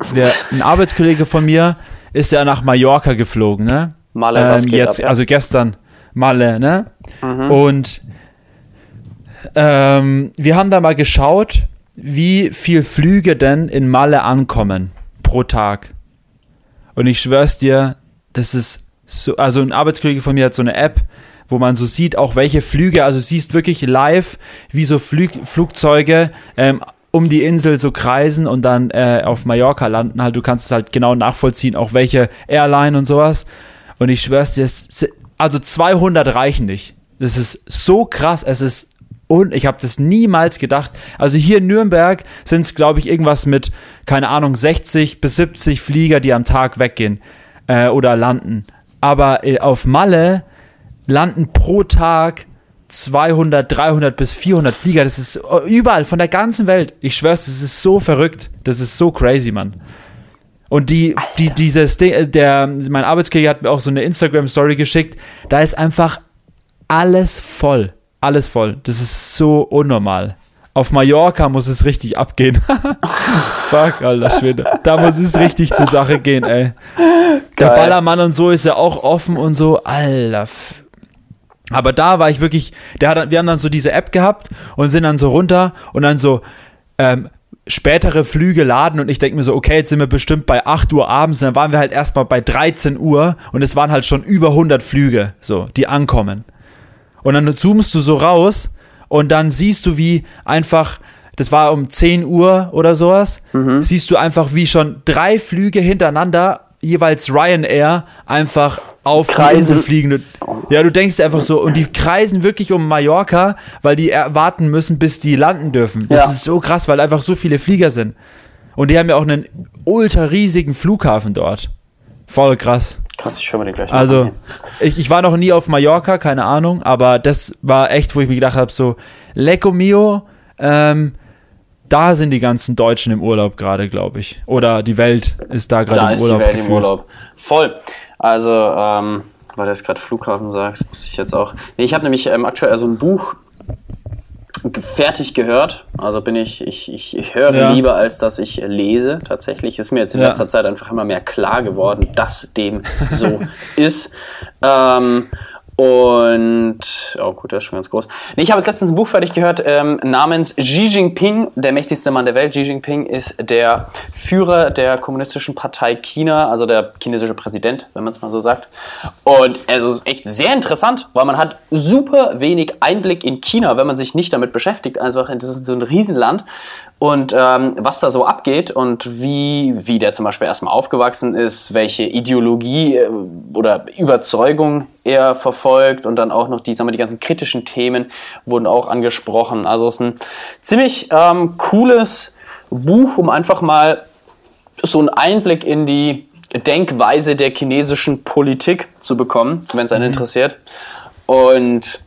Ein Arbeitskollege von mir ist ja nach Mallorca geflogen, ne? Malle, jetzt, ab, ja? Also gestern Malle, ne? Mhm. Und wir haben da mal geschaut, wie viel Flüge denn in Malle ankommen pro Tag. Und ich schwör's dir, das ist so, also ein Arbeitskollege von mir hat so eine App, wo man so sieht, auch welche Flüge, also siehst wirklich live, wie so Flugzeuge um die Insel so kreisen und dann auf Mallorca landen halt. Du kannst es halt genau nachvollziehen, auch welche Airline und sowas. Und ich schwör's dir, also 200 reichen nicht. Das ist so krass, und ich habe das niemals gedacht. Also hier in Nürnberg sind es, glaube ich, irgendwas mit, keine Ahnung, 60 bis 70 Flieger, die am Tag weggehen oder landen. aber auf Malle landen pro Tag 200, 300 bis 400 Flieger. Das ist überall, von der ganzen Welt. Ich schwör's, das ist so verrückt. Das ist so crazy, Mann. Und mein Arbeitskollege hat mir auch so eine Instagram-Story geschickt. Da ist einfach alles voll. Alles voll. Das ist so unnormal. Auf Mallorca muss es richtig abgehen. Fuck, alter Schwede. Da muss es richtig zur Sache gehen, ey. Geil. Der Ballermann und so ist ja auch offen und so. Alter. Aber da war ich wirklich, wir haben dann so diese App gehabt und sind dann so runter und dann so spätere Flüge laden und ich denke mir so, okay, jetzt sind wir bestimmt bei 8 Uhr abends und dann waren wir halt erstmal bei 13 Uhr und es waren halt schon über 100 Flüge, so, die ankommen. Und dann zoomst du so raus und dann siehst du, wie einfach, das war um 10 Uhr oder sowas, siehst du einfach, wie schon 3 Flüge hintereinander, jeweils Ryanair, einfach auf Kreisen fliegen. Ja, du denkst einfach so, und die kreisen wirklich um Mallorca, weil die warten müssen, bis die landen dürfen. Das ist so krass, weil einfach so viele Flieger sind. Und die haben ja auch einen ultra riesigen Flughafen dort. Voll krass. Krass, ich schau mal den gleichen. Also, ich war noch nie auf Mallorca, keine Ahnung, aber das war echt, wo ich mir gedacht habe, so, Lecco Mio, da sind die ganzen Deutschen im Urlaub gerade, glaube ich. Oder die Welt ist da gerade im Urlaub. Da ist die Welt gefühlt. Im Urlaub. Voll. Also, weil du jetzt gerade Flughafen sagst, muss ich jetzt auch... Nee, ich habe nämlich aktuell so ein Buch fertig gehört. Also bin ich höre lieber, als dass ich lese. Tatsächlich ist mir jetzt in letzter Zeit einfach immer mehr klar geworden, dass dem so ist. Und, oh gut, das ist schon ganz groß. Nee, ich habe jetzt letztens ein Buch fertig gehört, namens Xi Jinping, der mächtigste Mann der Welt. Xi Jinping ist der Führer der Kommunistischen Partei China, also der chinesische Präsident, wenn man es mal so sagt. Und also, es ist echt sehr interessant, weil man hat super wenig Einblick in China, wenn man sich nicht damit beschäftigt. Also, das ist so ein Riesenland. Und was da so abgeht und wie der zum Beispiel erstmal aufgewachsen ist, welche Ideologie oder Überzeugung er verfolgt und dann auch noch die ganzen kritischen Themen wurden auch angesprochen. Also es ist ein ziemlich cooles Buch, um einfach mal so einen Einblick in die Denkweise der chinesischen Politik zu bekommen, wenn es einen interessiert. Und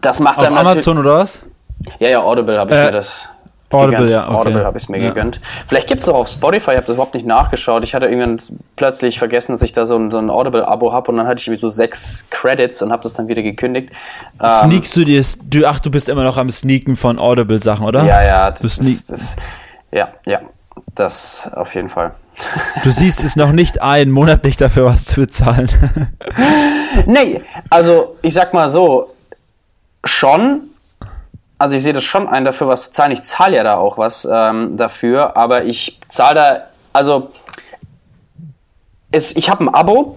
das macht auf dann Amazon oder was? Ja, Audible habe ich mir das... Audible habe ich es mir gegönnt. Vielleicht gibt es auch auf Spotify, ich habe das überhaupt nicht nachgeschaut. Ich hatte irgendwann plötzlich vergessen, dass ich da so ein Audible-Abo habe und dann hatte ich so 6 Credits und habe das dann wieder gekündigt. Sneakst du dir... du bist immer noch am Sneaken von Audible-Sachen, oder? Ja, das auf jeden Fall. Du siehst es noch nicht ein, monatlich dafür was zu bezahlen. Nee, also ich sag mal so, schon... Also ich sehe das schon ein, dafür was zu zahlen. Ich zahle ja da auch was dafür, aber ich zahle da, ich habe ein Abo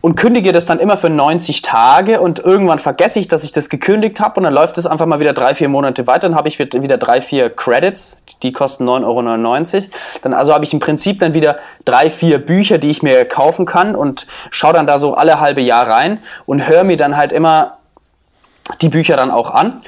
und kündige das dann immer für 90 Tage und irgendwann vergesse ich, dass ich das gekündigt habe und dann läuft das einfach mal wieder 3-4 Monate weiter, dann habe ich wieder 3-4 Credits, die kosten 9,99 €. Dann also habe ich im Prinzip dann wieder 3-4 Bücher, die ich mir kaufen kann und schaue dann da so alle halbe Jahr rein und höre mir dann halt immer die Bücher dann auch an.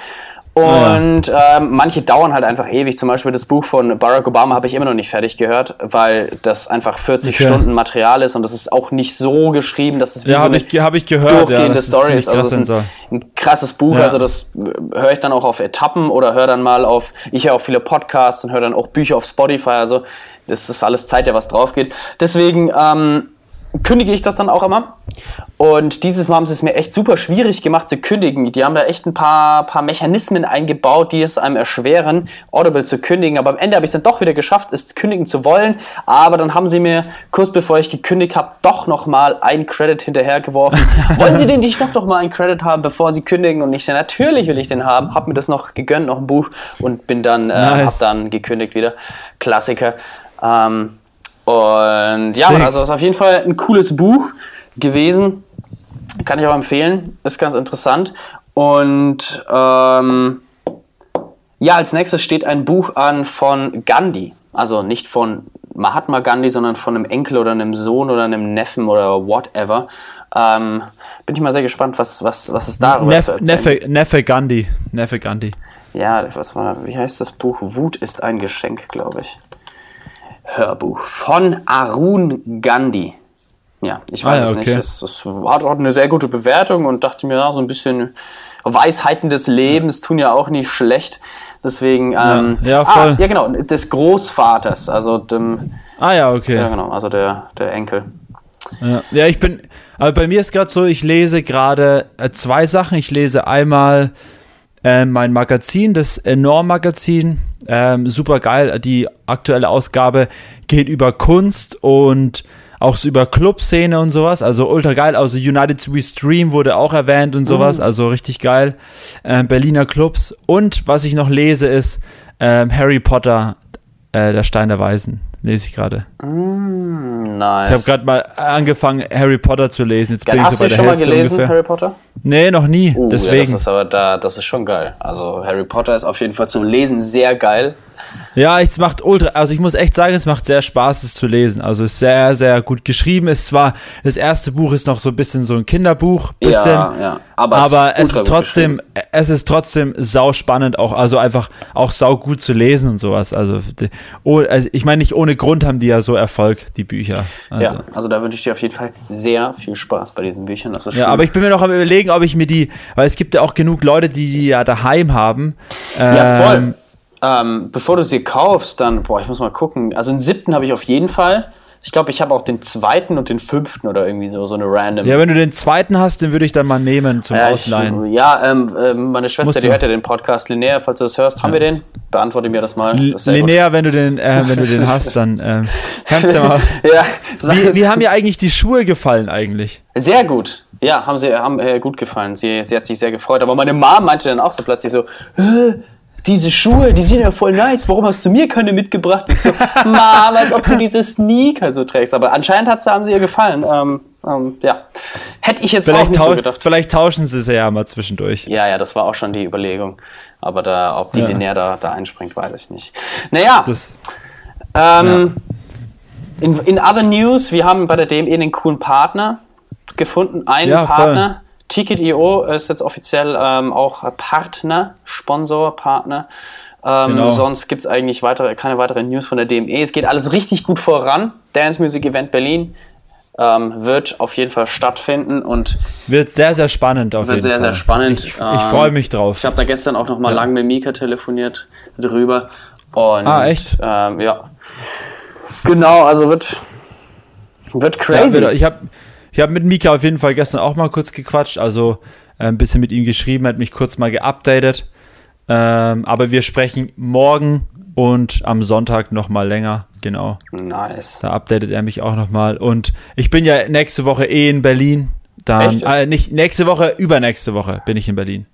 Und manche dauern halt einfach ewig. Zum Beispiel das Buch von Barack Obama habe ich immer noch nicht fertig gehört, weil das einfach 40 Stunden Material ist und das ist auch nicht so geschrieben, dass es wie so eine durchgehende Story ist. Also das ist ein krasses Buch. Ja. Also das höre ich dann auch auf Etappen oder ich höre auch viele Podcasts und höre dann auch Bücher auf Spotify. Also das ist alles Zeit, der was drauf geht. Deswegen kündige ich das dann auch immer. Und dieses Mal haben sie es mir echt super schwierig gemacht zu kündigen. Die haben da echt ein paar Mechanismen eingebaut, die es einem erschweren, Audible zu kündigen. Aber am Ende habe ich es dann doch wieder geschafft, es kündigen zu wollen. Aber dann haben sie mir, kurz bevor ich gekündigt habe, doch nochmal einen Credit hinterhergeworfen. Wollen Sie denn nicht noch mal einen Credit haben, bevor Sie kündigen? Und ich sage, natürlich will ich den haben. Habe mir das noch gegönnt, noch ein Buch. Und bin dann, hab dann gekündigt wieder. Klassiker. Und ja, also es ist auf jeden Fall ein cooles Buch gewesen, kann ich auch empfehlen, ist ganz interessant. Und als nächstes steht ein Buch an von Gandhi, also nicht von Mahatma Gandhi, sondern von einem Enkel oder einem Sohn oder einem Neffen oder whatever. Bin ich mal sehr gespannt, was es darüber zu erzählen. Neffe Gandhi. Ja, wie heißt das Buch? Wut ist ein Geschenk, glaube ich. Hörbuch von Arun Gandhi. Ja, ich weiß es nicht. Es hat auch eine sehr gute Bewertung und dachte mir, ja, so ein bisschen Weisheiten des Lebens tun ja auch nicht schlecht. Deswegen, voll. Ja, genau, des Großvaters, also dem... Ah ja, okay. Ja, genau, also der Enkel. Ja, aber bei mir ist gerade so, ich lese gerade zwei Sachen. Ich lese einmal mein Magazin, das Enorm-Magazin, super geil. Die aktuelle Ausgabe geht über Kunst und auch so über Clubszene und sowas, also ultra geil. Also United We Stream wurde auch erwähnt und sowas, also richtig geil. Berliner Clubs. Und was ich noch lese ist Harry Potter, der Stein der Weisen. Lese ich gerade. Nice. Ich habe gerade mal angefangen, Harry Potter zu lesen. Jetzt bin ich so bei der Hälfte ungefähr. Hast du schon mal gelesen, Harry Potter? Nee, noch nie. Deswegen. Ja, das ist aber das ist schon geil. Also Harry Potter ist auf jeden Fall zum Lesen sehr geil. Ja, es macht ich muss echt sagen, es macht sehr Spaß, es zu lesen. Also es ist sehr, sehr gut geschrieben. Es war, das erste Buch ist noch so ein bisschen so ein Kinderbuch. Ja. Aber es ist trotzdem sauspannend auch, also einfach auch saugut zu lesen und sowas. Also ich meine, nicht ohne Grund haben die ja so Erfolg, die Bücher. Also da wünsche ich dir auf jeden Fall sehr viel Spaß bei diesen Büchern. Das ist schön. Ja, aber ich bin mir noch am Überlegen, ob ich mir die, weil es gibt ja auch genug Leute, die die ja daheim haben. Ja, voll. Bevor du sie kaufst, dann, ich muss mal gucken. Also den 7. habe ich auf jeden Fall. Ich glaube, ich habe auch den 2. und den 5. oder irgendwie so eine random. Ja, wenn du den 2. hast, den würde ich dann mal nehmen zum Ausleihen. Meine Schwester, die hört ja den Podcast. Linnea, falls du das hörst, haben wir den? Beantworte mir das mal. Das Linnea, wenn du den hast, dann kannst du ja mal... Wie haben ihr eigentlich die Schuhe gefallen eigentlich? Sehr gut. Ja, haben gut gefallen. Sie hat sich sehr gefreut. Aber meine Mom meinte dann auch so plötzlich so... Diese Schuhe, die sind ja voll nice. Warum hast du mir keine mitgebracht? Ich so, Mama, als ob du diese Sneaker so trägst. Aber anscheinend haben sie ihr gefallen. Hätte ich jetzt vielleicht auch nicht so gedacht. Vielleicht tauschen sie es ja mal zwischendurch. Ja, das war auch schon die Überlegung. Aber ob die Linnea da einspringt, weiß ich nicht. Naja. In other news, wir haben bei der DME einen coolen Partner gefunden. Partner. Voll. Ticket.io ist jetzt offiziell auch Partner. Genau. Sonst gibt es eigentlich keine weiteren News von der DME. Es geht alles richtig gut voran. Dance Music Event Berlin wird auf jeden Fall stattfinden und wird sehr, sehr spannend auf jeden Fall. Sehr spannend. Ich freue mich drauf. Ich habe da gestern auch nochmal lang mit Mika telefoniert drüber. Und, echt? Ja. Genau, also wird crazy. Ja, ich habe mit Mika auf jeden Fall gestern auch mal kurz gequatscht, also ein bisschen mit ihm geschrieben, hat mich kurz mal geupdatet. Aber wir sprechen morgen und am Sonntag nochmal länger, genau. Nice. Da updatet er mich auch nochmal. Und ich bin ja nächste Woche in Berlin. Dann nicht nächste Woche, übernächste Woche bin ich in Berlin.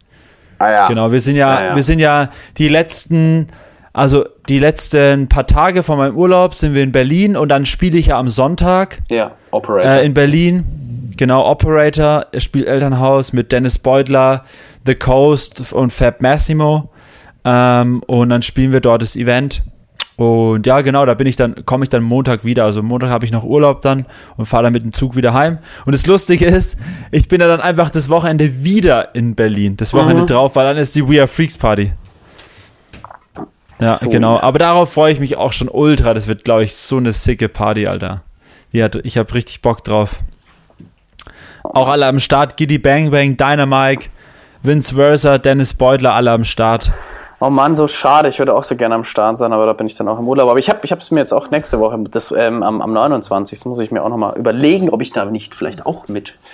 Ah ja. Genau, wir sind ja die letzten paar Tage von meinem Urlaub sind wir in Berlin und dann spiele ich ja am Sonntag. Ja, Operator. In Berlin, genau, Operator, spielt Elternhaus mit Dennis Beutler, The Coast und Fab Massimo. Und dann spielen wir dort das Event. Und ja, genau, komme ich dann Montag wieder. Also Montag habe ich noch Urlaub dann und fahre dann mit dem Zug wieder heim. Und das Lustige ist, ich bin dann einfach das Wochenende wieder in Berlin. Das Wochenende drauf, weil dann ist die We Are Freaks Party. Ja, so genau. Aber darauf freue ich mich auch schon ultra. Das wird, glaube ich, so eine sicke Party, Alter. Ich habe richtig Bock drauf. Auch alle am Start. Giddy Bang Bang, Dynamike, Vince Versa, Dennis Beutler, alle am Start. Oh Mann, so schade. Ich würde auch so gerne am Start sein, aber da bin ich dann auch im Urlaub. Aber ich habe es mir jetzt auch nächste Woche, am 29. muss ich mir auch nochmal überlegen, ob ich da nicht vielleicht auch mitkommen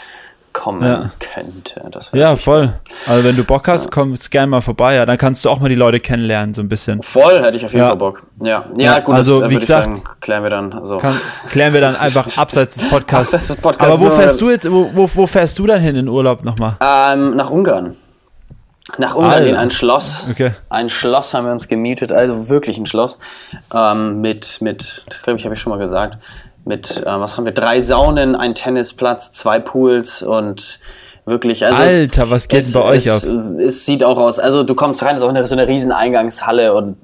könnte. Ja, voll. Also wenn du Bock hast, kommst gerne mal vorbei. Ja, dann kannst du auch mal die Leute kennenlernen, so ein bisschen. Voll, hätte ich auf jeden Fall Bock. Ja, gut, also das, wie gesagt, klären wir dann einfach abseits des Podcasts. Aber wo fährst du jetzt? Wo fährst du dann hin in Urlaub nochmal? Nach Ungarn. Nach Ungarn in ein Schloss. Okay. Ein Schloss haben wir uns gemietet, also wirklich ein Schloss. Das glaube ich, habe ich schon mal gesagt. Was haben wir? 3 Saunen, ein Tennisplatz, 2 Pools und wirklich. Also Alter, was geht denn bei euch ab? Es sieht auch aus. Also du kommst rein, es ist auch so eine riesen Eingangshalle und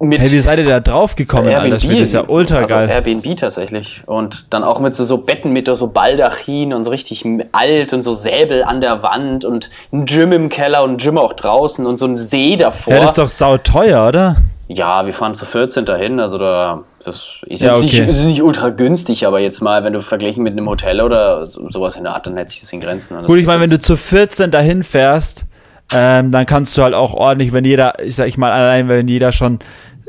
wie seid ihr da drauf gekommen? Alter, das ist ja ultra geil. Also Airbnb tatsächlich. Und dann auch mit so Betten, mit so Baldachin und so richtig alt und so Säbel an der Wand und ein Gym im Keller und ein Gym auch draußen und so ein See davor. Ja, das ist doch sauteuer, oder? Ja, wir fahren zu 14 dahin, also da das ist ja, okay. Nicht, ist nicht ultra günstig, aber jetzt mal, wenn du verglichen mit einem Hotel oder sowas in der Art, dann hält sich das in Grenzen. Gut, ich meine, wenn du zu 14 dahin fährst, dann kannst du halt auch ordentlich, wenn jeder, allein wenn jeder schon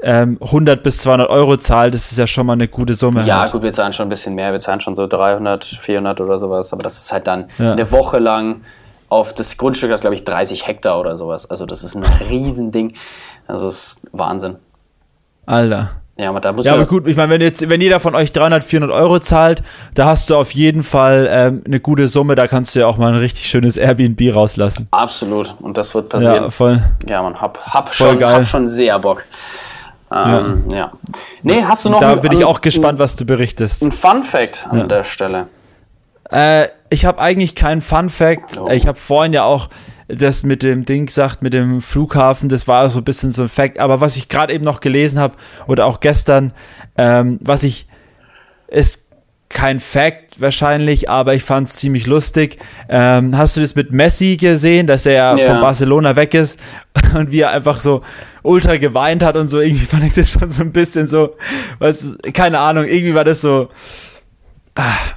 100 bis 200 Euro zahlt, das ist ja schon mal eine gute Summe. Ja, halt. Gut, wir zahlen schon ein bisschen mehr, wir zahlen schon so 300, 400 oder sowas, aber das ist halt dann eine Woche lang auf das Grundstück, das glaube ich 30 Hektar oder sowas, also das ist ein Riesending. Das ist Wahnsinn. Alter. Ja, aber da muss aber gut, ich meine, wenn jeder von euch 300, 400 Euro zahlt, da hast du auf jeden Fall eine gute Summe, da kannst du ja auch mal ein richtig schönes Airbnb rauslassen. Absolut, und das wird passieren. Ja, voll. Ja, man, hab schon sehr Bock. Ja. Nee, hast du noch... Da bin ich auch gespannt, was du berichtest. Ein Fun-Fact an der Stelle. Ich habe eigentlich keinen Fun-Fact. Oh. Ich habe vorhin ja auch... das mit dem Ding gesagt, mit dem Flughafen, das war so ein bisschen so ein Fact, aber was ich gerade eben noch gelesen habe, oder auch gestern, ist kein Fact wahrscheinlich, aber ich fand es ziemlich lustig. Hast du das mit Messi gesehen, dass er ja von Barcelona weg ist und wie er einfach so ultra geweint hat und so, irgendwie fand ich das schon so ein bisschen so, keine Ahnung, irgendwie war das so...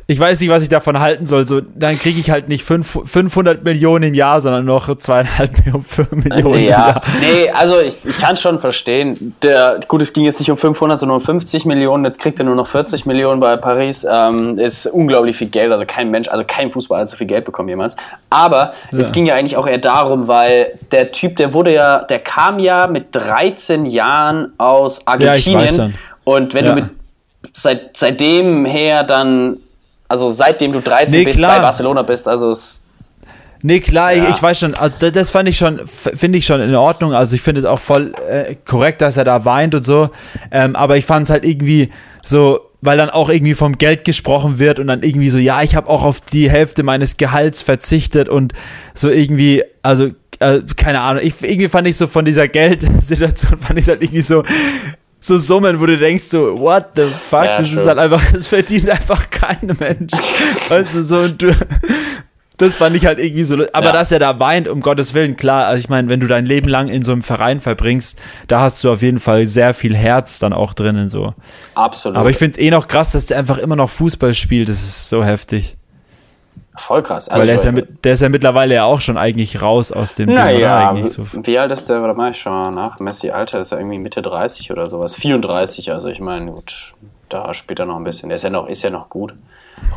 Ich weiß nicht, was ich davon halten soll. So, dann kriege ich halt nicht 500 Millionen im Jahr, sondern noch 2,5 Millionen im Jahr. Nee, also ich kann es schon verstehen. Gut, es ging jetzt nicht um 500, sondern um 50 Millionen. Jetzt kriegt er nur noch 40 Millionen bei Paris. Ist unglaublich viel Geld. Also kein Mensch, also kein Fußballer hat so viel Geld bekommen jemals. Aber es ging ja eigentlich auch eher darum, weil der Typ, der kam ja mit 13 Jahren aus Argentinien. Ja, ich weiß dann. Und wenn du mit seitdem her dann, also seitdem du 13 bist, bei Barcelona bist, also es... Nee, klar, ich weiß schon, also das finde ich schon in Ordnung, also ich finde es auch voll korrekt, dass er da weint und so, aber ich fand es halt irgendwie so, weil dann auch irgendwie vom Geld gesprochen wird und dann irgendwie so, ja, ich habe auch auf die Hälfte meines Gehalts verzichtet und so irgendwie, also keine Ahnung, irgendwie fand ich so von dieser Geldsituation, fand ich es halt irgendwie so Summen, wo du denkst so, what the fuck, ja, das stimmt. Ist halt einfach, das verdient einfach kein Mensch, weißt du, so, und das fand ich halt irgendwie so, aber dass er da weint, um Gottes Willen, klar, also ich meine, wenn du dein Leben lang in so einem Verein verbringst, da hast du auf jeden Fall sehr viel Herz dann auch drinnen, so. Absolut. Aber ich find's noch krass, dass der einfach immer noch Fußball spielt, das ist so heftig. Voll krass. Also weil der ist ja mittlerweile ja auch schon eigentlich raus aus dem Ding. So. Wie alt ist der? Warte mal, ich schau mal nach. Messi Alter ist ja irgendwie Mitte 30 oder sowas. 34, also ich meine, gut, da spielt er noch ein bisschen. Der ist ja noch gut.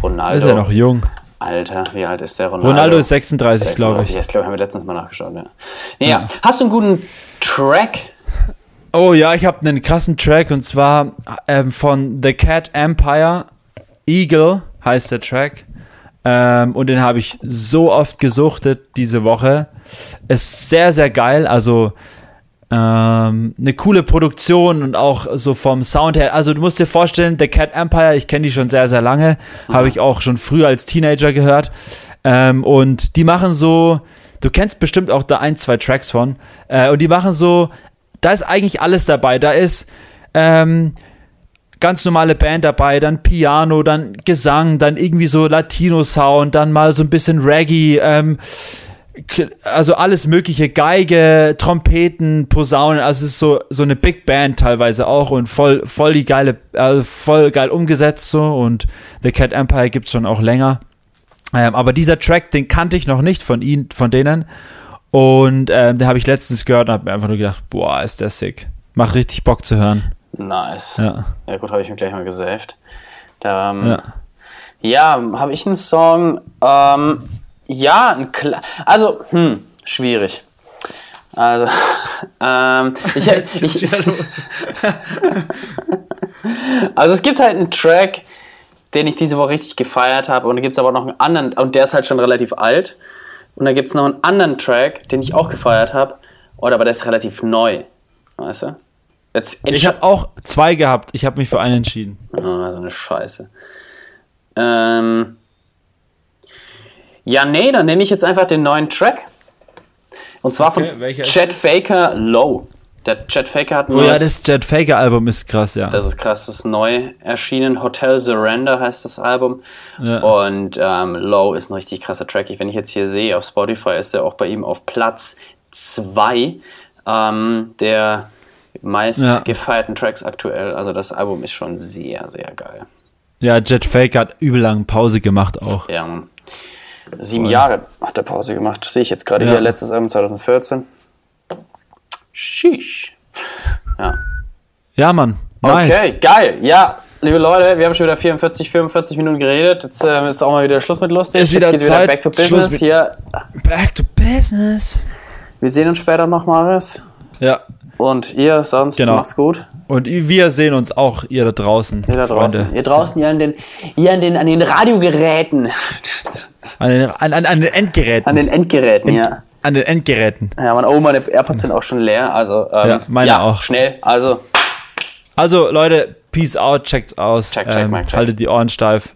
Ronaldo. Ist ja noch jung. Alter, wie alt ist der Ronaldo? Ronaldo ist 36 glaube ich. Ich haben wir letztens mal nachgeschaut, ja. Hast du einen guten Track? Oh ja, ich habe einen krassen Track und zwar von The Cat Empire. Eagle heißt der Track. Und den habe ich so oft gesuchtet diese Woche. Ist sehr, sehr geil. Also eine coole Produktion und auch so vom Sound her. Also du musst dir vorstellen, The Cat Empire, ich kenne die schon sehr, sehr lange. Habe ich auch schon früh als Teenager gehört. Und die machen so, du kennst bestimmt auch da 1, 2 Tracks von. Und die machen so, da ist eigentlich alles dabei. Da ist... ganz normale Band dabei, dann Piano, dann Gesang, dann irgendwie so Latino-Sound, dann mal so ein bisschen Reggae, also alles mögliche, Geige, Trompeten, Posaunen, also es ist so eine Big Band teilweise auch und voll die geile, also voll geil umgesetzt so und The Cat Empire gibt's schon auch länger, aber dieser Track, den kannte ich noch nicht von denen und den habe ich letztens gehört und habe mir einfach nur gedacht, boah, ist der sick, macht richtig Bock zu hören. Nice. Ja gut, habe ich mir gleich mal gesaved. Habe ich einen Song, schwierig. Also, also es gibt halt einen Track, den ich diese Woche richtig gefeiert habe und da gibt es aber noch einen anderen, und der ist halt schon relativ alt, und da gibt es noch einen anderen Track, den ich auch gefeiert habe, aber der ist relativ neu, weißt du? Ich habe auch 2 gehabt. Ich habe mich für einen entschieden. Ah, so eine Scheiße. Dann nehme ich jetzt einfach den neuen Track. Und zwar von Chet Faker Low. Der Chet Faker hat das Chet Faker Album ist krass, ja. Das ist krass, das ist neu erschienen. Hotel Surrender heißt das Album. Ja. Und Low ist ein richtig krasser Track. Wenn ich jetzt hier sehe, auf Spotify ist er auch bei ihm auf Platz 2. Der meist gefeierten Tracks aktuell. Also das Album ist schon sehr, sehr geil. Ja, Chet Faker hat übel lange Pause gemacht auch. Ja, 7 Jahre hat er Pause gemacht. Sehe ich jetzt gerade hier, letztes Album 2014. Sheesh. Ja. Ja, Mann. Nice. Okay, geil. Ja, liebe Leute, wir haben schon wieder 45 Minuten geredet. Jetzt ist auch mal wieder Schluss mit lustig. Jetzt geht wieder back to business hier. Back to business. Wir sehen uns später noch, Marius. Ja. Und ihr sonst, macht's gut. Und wir sehen uns auch, ihr da draußen. Ihr da draußen, Freunde. Ihr draußen, an den Radiogeräten. An den Endgeräten. An den Endgeräten, An den Endgeräten. Ja, Mann, oh, meine AirPods sind auch schon leer. Also, meine auch. Schnell, also Leute, peace out, checkt's aus. Check, Mike, haltet die Ohren steif.